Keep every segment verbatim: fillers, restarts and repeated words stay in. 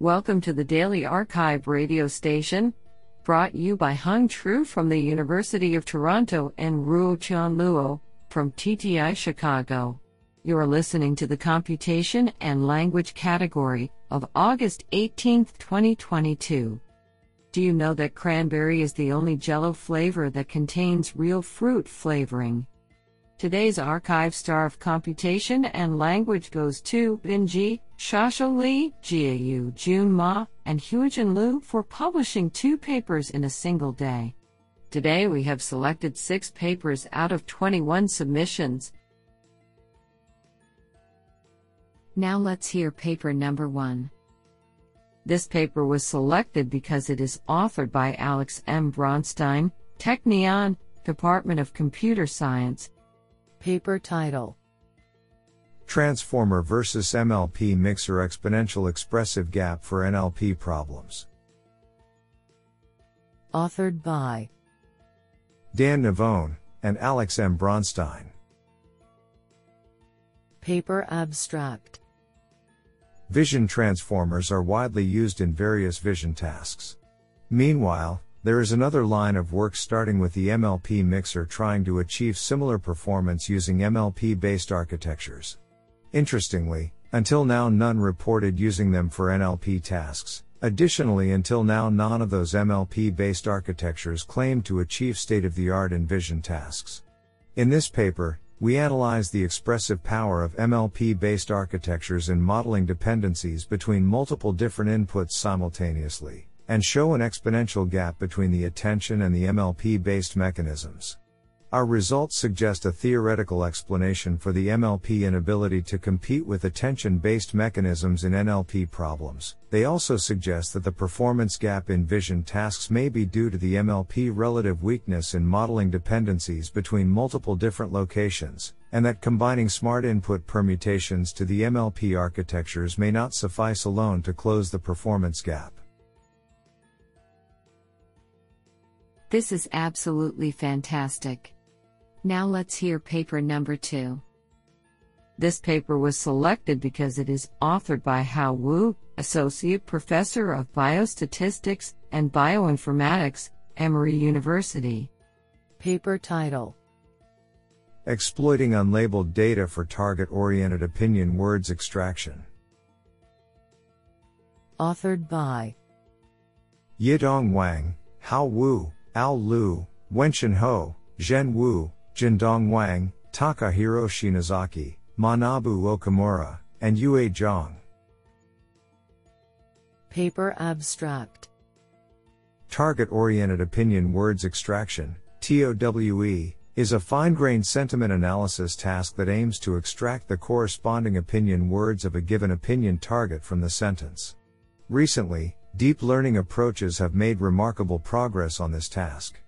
Welcome to the Daily Archive radio station, brought you by Hung Tru from the University of Toronto and Ruo Chan Luo from T T I Chicago. You're listening to the Computation and Language category of August eighteenth, twenty twenty-two. Do you know that cranberry is the only Jell-O flavor that contains real fruit flavoring? Today's Archive star of Computation and Language goes to Bin Ji, Shasha Li, Jia Yu, Jun Ma, and Huijun Liu for publishing two papers in a single day. Today we have selected six papers out of twenty-one submissions. Now let's hear paper number one. This paper was selected because it is authored by Alex M. Bronstein, Technion, Department of Computer Science. Paper title: Transformer versus M L P Mixer Exponential Expressive Gap for N L P Problems. Authored by Dan Navone and Alex M. Bronstein. Paper abstract: Vision transformers are widely used in various vision tasks. Meanwhile, there is another line of work starting with the M L P mixer trying to achieve similar performance using M L P-based architectures. Interestingly, until now none reported using them for N L P tasks. Additionally, until now none of those M L P-based architectures claim to achieve state-of-the-art in vision tasks. In this paper, we analyze the expressive power of M L P-based architectures in modeling dependencies between multiple different inputs simultaneously, and show an exponential gap between the attention and the M L P-based mechanisms. Our results suggest a theoretical explanation for the M L P inability to compete with attention-based mechanisms in N L P problems. They also suggest that the performance gap in vision tasks may be due to the M L P relative weakness in modeling dependencies between multiple different locations, and that combining smart input permutations to the M L P architectures may not suffice alone to close the performance gap. This is absolutely fantastic. Now let's hear paper number two. This paper was selected because it is authored by Hao Wu, Associate Professor of Biostatistics and Bioinformatics, Emory University. Paper title: Exploiting Unlabeled Data for Target-Oriented Opinion Words Extraction. Authored by Yidong Wang, Hao Wu, Ao Lu, Wenxin Ho, Zhen Wu, Jindong Wang, Takahiro Shinozaki, Manabu Okamura, and Yue Zhang. Paper abstract: Target-oriented opinion words extraction (TOWE) is a fine-grained sentiment analysis task that aims to extract the corresponding opinion words of a given opinion target from the sentence. Recently, deep learning approaches have made remarkable progress on this task.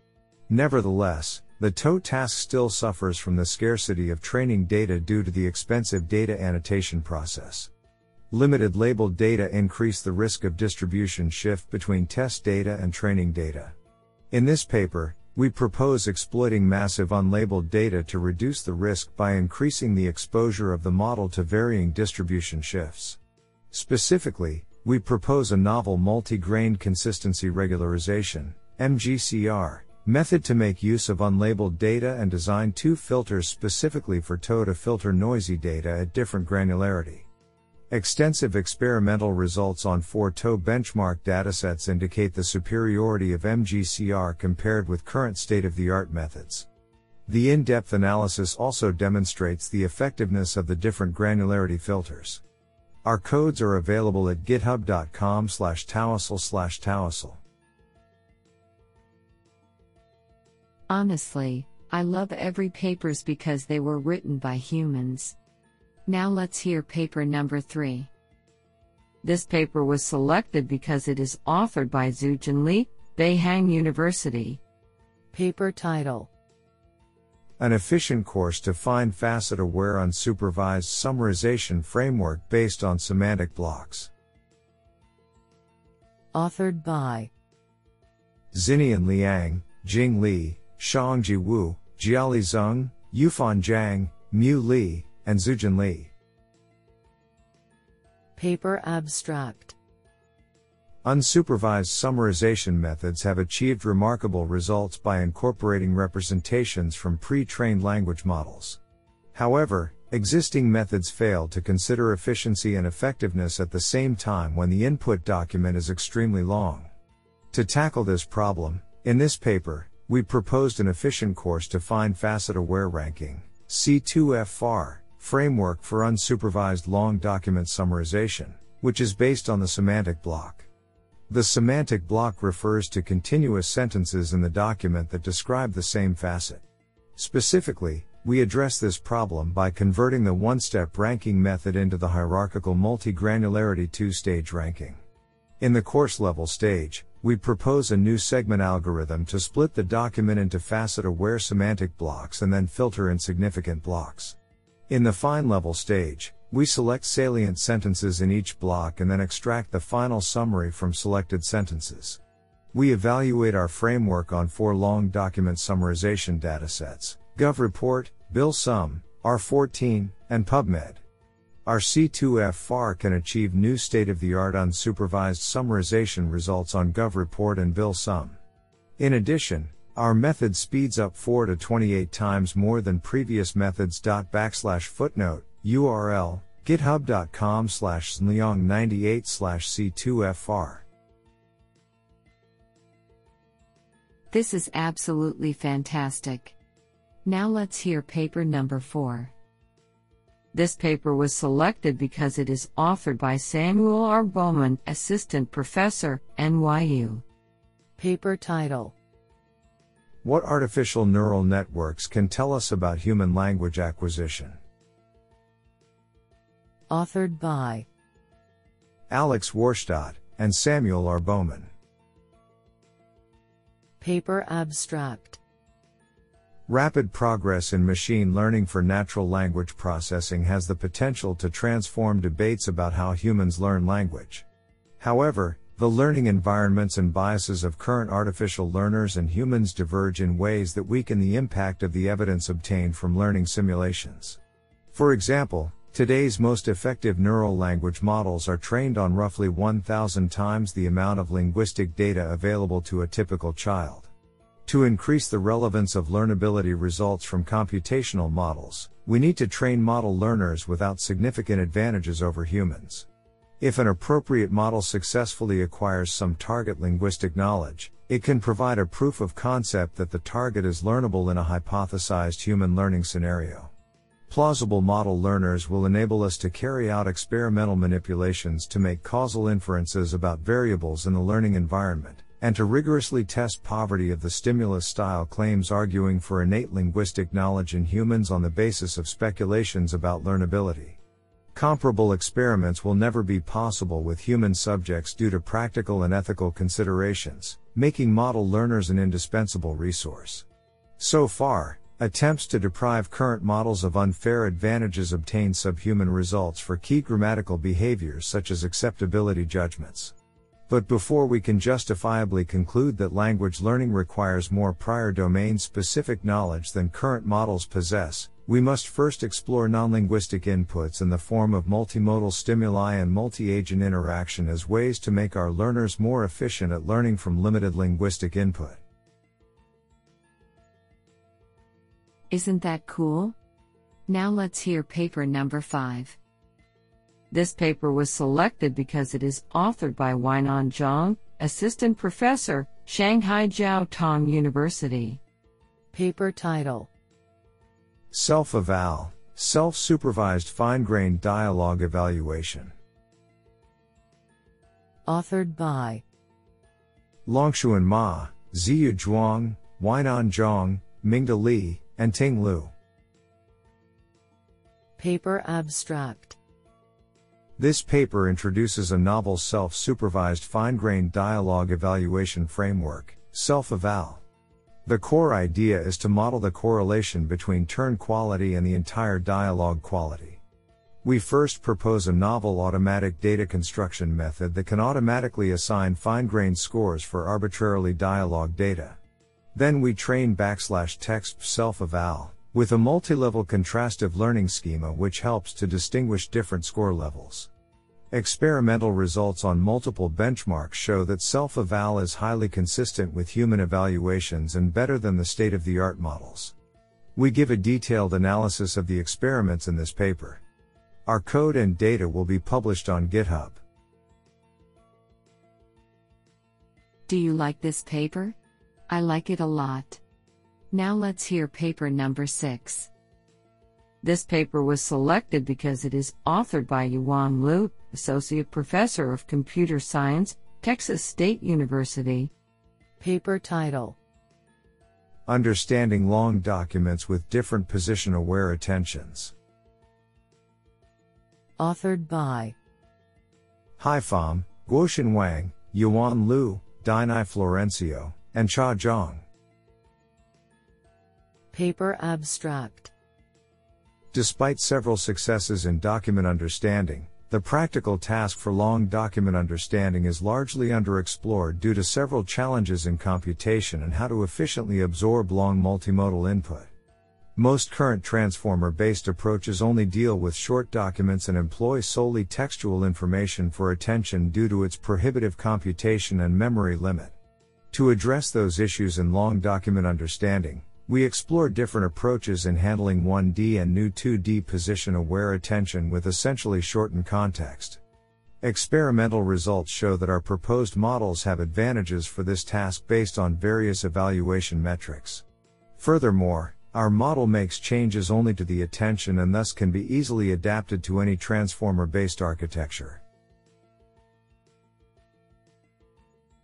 Nevertheless, the TOWE task still suffers from the scarcity of training data due to the expensive data annotation process. Limited labeled data increase the risk of distribution shift between test data and training data. In this paper, we propose exploiting massive unlabeled data to reduce the risk by increasing the exposure of the model to varying distribution shifts. Specifically, we propose a novel multi-grained consistency regularization (M G C R) method to make use of unlabeled data and design two filters specifically for TOWE to filter noisy data at different granularity. Extensive experimental results on four TOWE benchmark datasets indicate the superiority of M G C R compared with current state-of-the-art methods. The in-depth analysis also demonstrates the effectiveness of the different granularity filters. Our codes are available at github.com slash towasl slash towasl. Honestly, I love every papers because they were written by humans. Now let's hear paper number three. This paper was selected because it is authored by Zhu Jinli, Beihang University. Paper title: An efficient course to find facet-aware unsupervised summarization framework based on semantic blocks. Authored by Zinian Liang, Jing Li, Shang Ji Wu, Jiali Zeng, Yufan Jiang, Mu Li, and Zhu Jinli. Paper abstract: Unsupervised summarization methods have achieved remarkable results by incorporating representations from pre-trained language models. However, existing methods fail to consider efficiency and effectiveness at the same time when the input document is extremely long. To tackle this problem, in this paper, we proposed an efficient course to find facet-aware ranking (C two F R) framework for unsupervised long document summarization, which is based on the semantic block. The semantic block refers to continuous sentences in the document that describe the same facet. Specifically, we address this problem by converting the one-step ranking method into the hierarchical multi-granularity two-stage ranking. In the course-level stage, we propose a new segment algorithm to split the document into facet-aware semantic blocks and then filter insignificant blocks. In the fine-level stage, we select salient sentences in each block and then extract the final summary from selected sentences. We evaluate our framework on four long document summarization datasets, GovReport, BillSum, R fourteen, and PubMed. Our C two F R can achieve new state-of-the-art unsupervised summarization results on GovReport and BillSum. In addition, our method speeds up four to twenty-eight times more than previous methods. Backslash footnote, U R L, github.com slash zniang98 slash C two F R. This is absolutely fantastic. Now let's hear paper number four. This paper was selected because it is authored by Samuel R. Bowman, Assistant Professor, N Y U. Paper title: What Artificial Neural Networks Can Tell Us About Human Language Acquisition? Authored by Alex Warstad and Samuel R. Bowman. Paper abstract: Rapid progress in machine learning for natural language processing has the potential to transform debates about how humans learn language. However, the learning environments and biases of current artificial learners and humans diverge in ways that weaken the impact of the evidence obtained from learning simulations. For example, today's most effective neural language models are trained on roughly one thousand times the amount of linguistic data available to a typical child. To increase the relevance of learnability results from computational models, we need to train model learners without significant advantages over humans. If an appropriate model successfully acquires some target linguistic knowledge, it can provide a proof of concept that the target is learnable in a hypothesized human learning scenario. Plausible model learners will enable us to carry out experimental manipulations to make causal inferences about variables in the learning environment, and to rigorously test poverty of the stimulus-style claims arguing for innate linguistic knowledge in humans on the basis of speculations about learnability. Comparable experiments will never be possible with human subjects due to practical and ethical considerations, making model learners an indispensable resource. So far, attempts to deprive current models of unfair advantages obtain subhuman results for key grammatical behaviors such as acceptability judgments. But before we can justifiably conclude that language learning requires more prior domain-specific knowledge than current models possess, we must first explore non-linguistic inputs in the form of multimodal stimuli and multi-agent interaction as ways to make our learners more efficient at learning from limited linguistic input. Isn't that cool? Now let's hear paper number five. This paper was selected because it is authored by Weinan Zhang, Assistant Professor, Shanghai Jiao Tong University. Paper title: Self-Eval, Self-Supervised Fine-Grained Dialogue Evaluation. Authored by Longshuan Ma, Ziyu Zhuang, Weinan Zhang, Mingda Li, and Ting Lu. Paper abstract: This paper introduces a novel self-supervised fine-grained dialogue evaluation framework, self-eval. The core idea is to model the correlation between turn quality and the entire dialogue quality. We first propose a novel automatic data construction method that can automatically assign fine-grained scores for arbitrarily dialogue data. Then we train backslash text self-eval with a multi-level contrastive learning schema which helps to distinguish different score levels. Experimental results on multiple benchmarks show that self-eval is highly consistent with human evaluations and better than the state-of-the-art models. We give a detailed analysis of the experiments in this paper. Our code and data will be published on GitHub. Do you like this paper? I like it a lot. Now let's hear paper number six. This paper was selected because it is authored by Yuan Lu, Associate Professor of Computer Science, Texas State University. Paper title: Understanding Long Documents with Different Position-Aware Attentions. Authored by Haifam, Guoshen Wang, Yuan Lu, Dainai Florencio, and Cha Zhang. Paper abstract: Despite several successes in document understanding, the practical task for long document understanding is largely underexplored due to several challenges in computation and how to efficiently absorb long multimodal input. Most current transformer-based approaches only deal with short documents and employ solely textual information for attention due to its prohibitive computation and memory limit. To address those issues in long document understanding, we explore different approaches in handling one D and new two D position-aware attention with essentially shortened context. Experimental results show that our proposed models have advantages for this task based on various evaluation metrics. Furthermore, our model makes changes only to the attention and thus can be easily adapted to any transformer-based architecture.